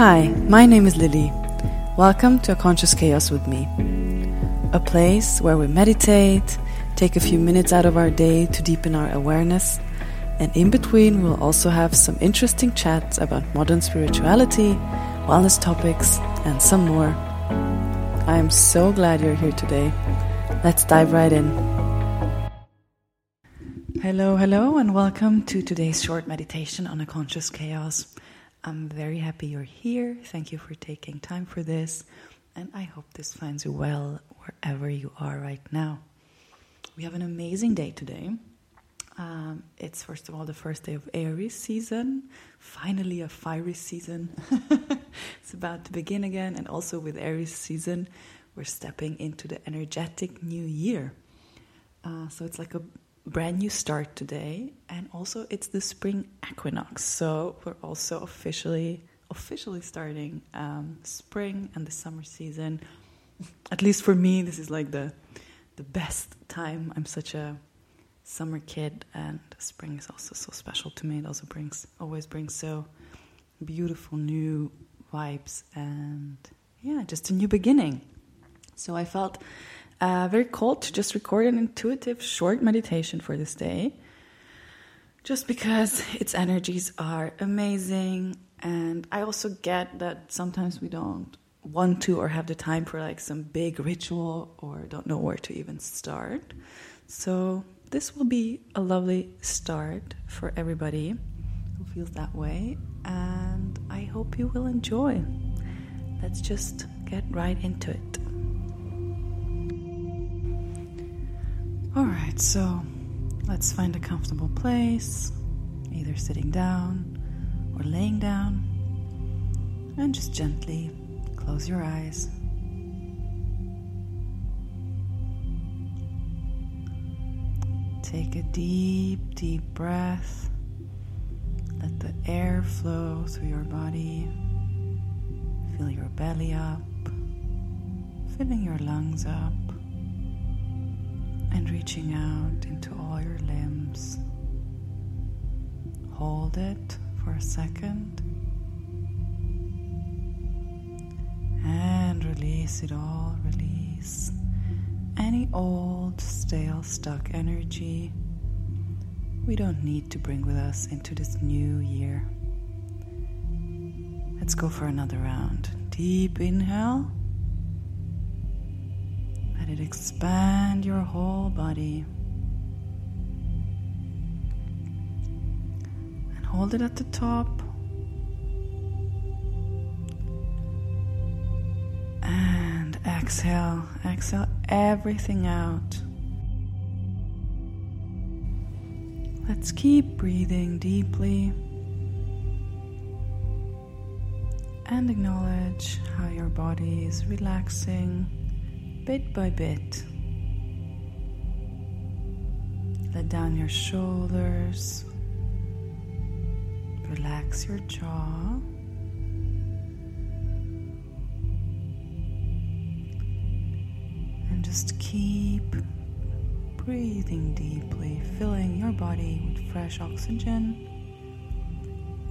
Hi, my name is Lily. Welcome to A Conscious Chaos with me. A place where we meditate, take a few minutes out of our day to deepen our awareness, and in between we'll also have some interesting chats about modern spirituality, wellness topics, and some more. I am so glad you're here today. Let's dive right in. Hello, and welcome to today's short meditation on A Conscious Chaos. I'm very happy you're here. Thank you for taking time for this. And I hope this finds you well wherever you are right now. We have an amazing day today. It's first of all the first day of Aries season. Finally a fiery season. It's about to begin again. And also with Aries season, we're stepping into the energetic new year. So it's like a brand new start today, and also it's the spring equinox, so we're also officially starting spring and the summer season. At least for me, this is like the best time. I'm such a summer kid, and spring is also so special to me. It also always brings so beautiful new vibes, and yeah, just a new beginning. So I felt very called to just record an intuitive short meditation for this day, just because its energies are amazing. And I also get that sometimes we don't want to or have the time for like some big ritual or don't know where to even start. So this will be a lovely start for everybody who feels that way, and I hope you will enjoy. Let's just get right into it. Alright, so let's find a comfortable place, either sitting down or laying down, and just gently close your eyes. Take a deep, deep breath. Let the air flow through your body. Fill your belly up, filling your lungs up, and reaching out into all your limbs. Hold it for a second and release it all. Release any old, stale, stuck energy we don't need to bring with us into this new year. Let's go for another round. Deep inhale. Let it expand your whole body, and hold it at the top, and exhale everything out. Let's keep breathing deeply and acknowledge how your body is relaxing bit by bit. Let down your shoulders, relax your jaw, and just keep breathing deeply, filling your body with fresh oxygen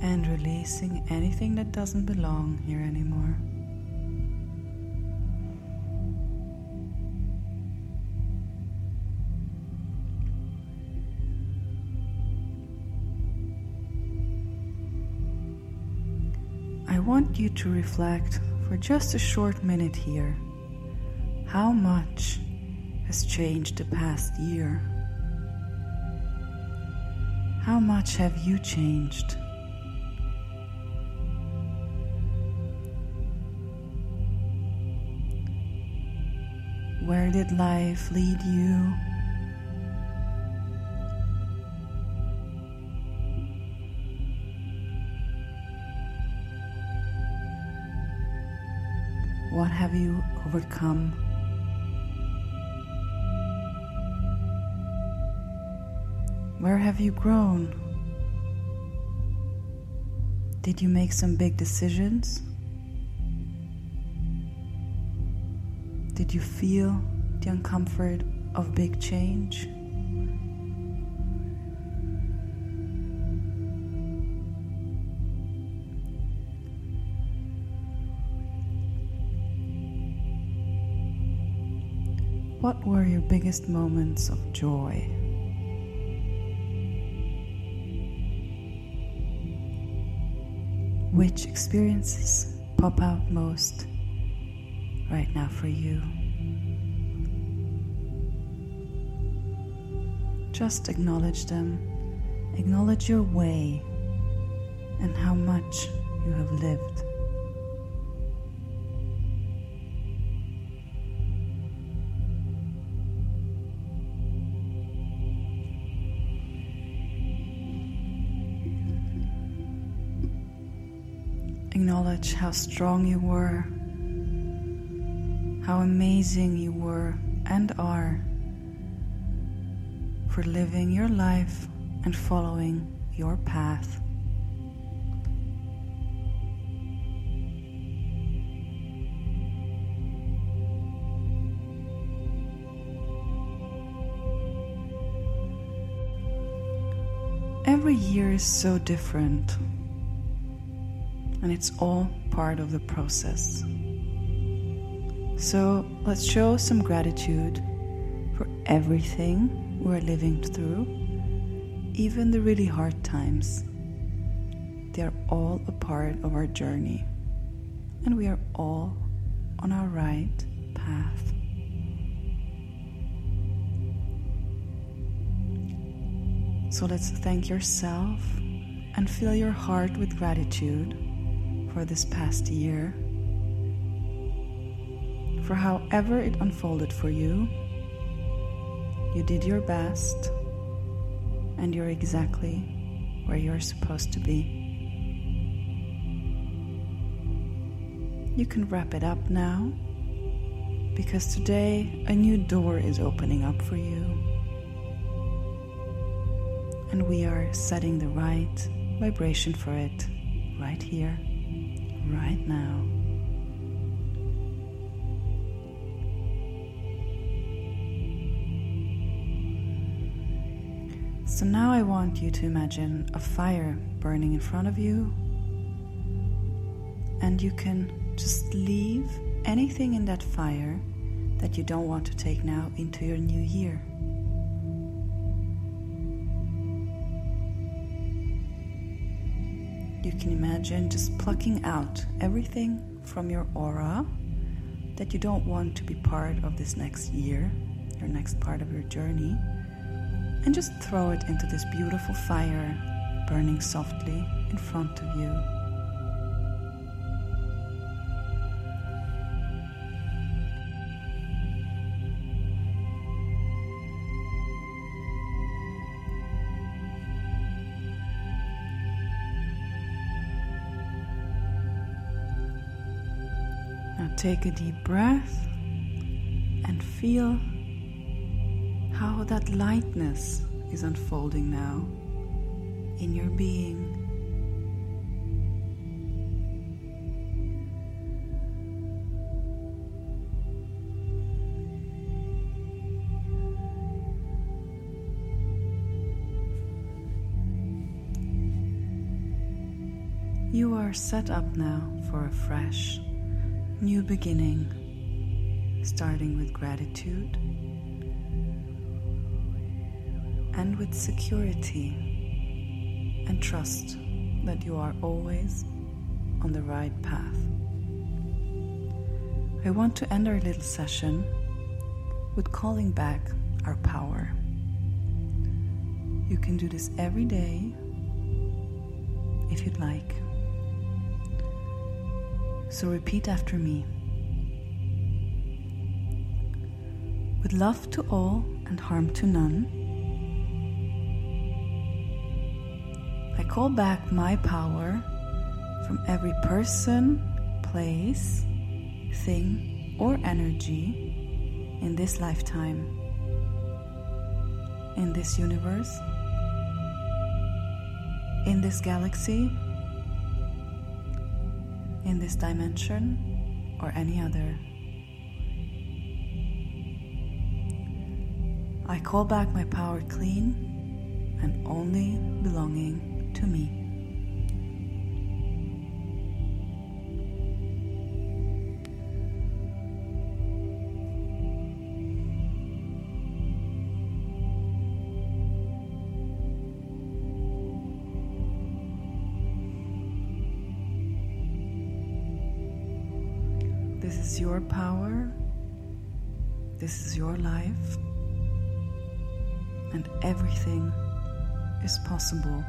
and releasing anything that doesn't belong here anymore. I want you to reflect for just a short minute here. How much has changed the past year? How much have you changed? Where did life lead you? What have you overcome? Where have you grown? Did you make some big decisions? Did you feel the discomfort of big change? What were your biggest moments of joy? Which experiences pop out most right now for you? Just acknowledge them. Acknowledge your way and how much you have lived. Acknowledge how strong you were, how amazing you were and are for living your life and following your path. Every year is so different, and it's all part of the process. So let's show some gratitude for everything we're living through, even the really hard times. They are all a part of our journey, and we are all on our right path. So let's thank yourself and fill your heart with gratitude for this past year, for however it unfolded for you. You did your best, and you're exactly where you're supposed to be. You can wrap it up now, because today a new door is opening up for you, and we are setting the right vibration for it right here, right now. So now I want you to imagine a fire burning in front of you, and you can just leave anything in that fire that you don't want to take now into your new year. You can imagine just plucking out everything from your aura that you don't want to be part of this next year, your next part of your journey, and just throw it into this beautiful fire burning softly in front of you. Take a deep breath and feel how that lightness is unfolding now in your being. You are set up now for a fresh new beginning, starting with gratitude and with security and trust that you are always on the right path. I want to end our little session with calling back our power. You can do this every day if you'd like. So repeat after me. With love to all and harm to none, I call back my power from every person, place, thing, or energy in this lifetime, in this universe, in this galaxy, in this dimension, or any other. I call back my power clean and only belonging to me. This is your power, this is your life, and everything is possible.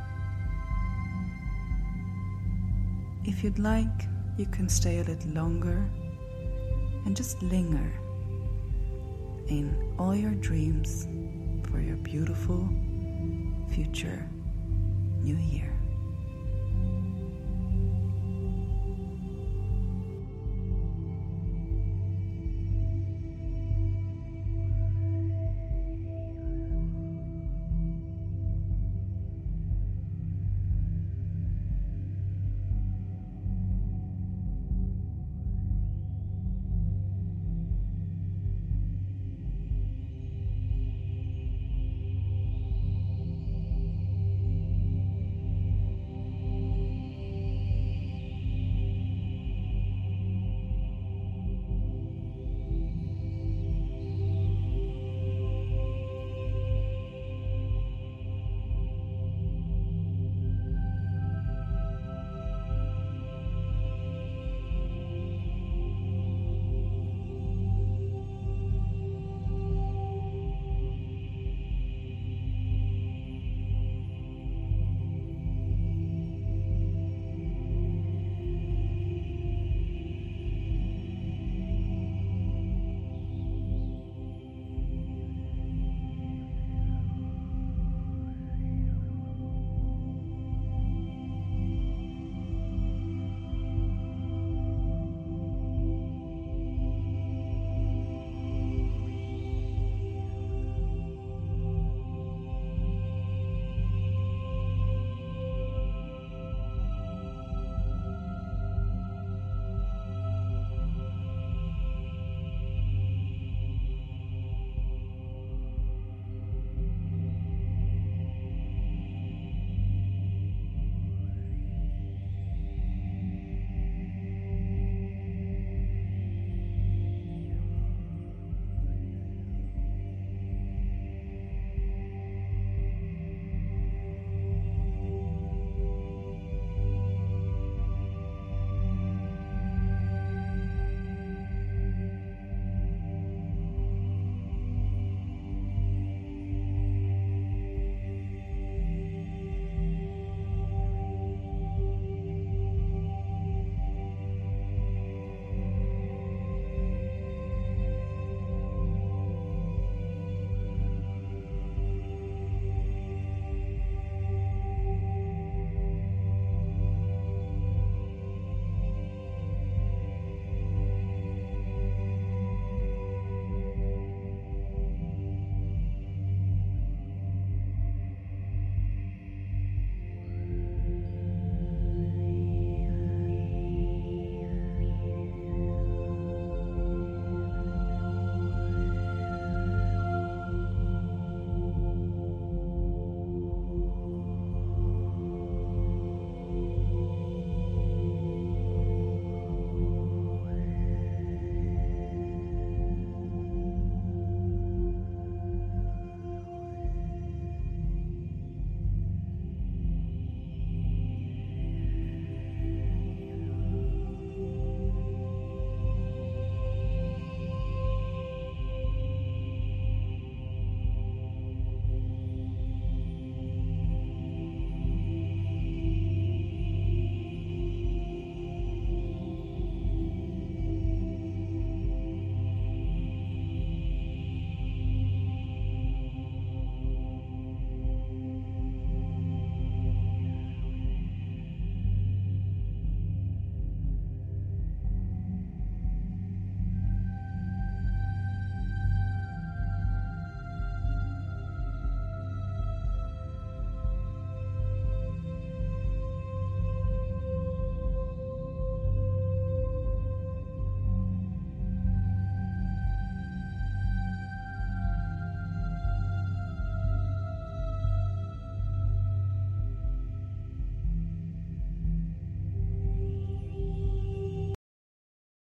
If you'd like, you can stay a little longer and just linger in all your dreams for your beautiful future new year.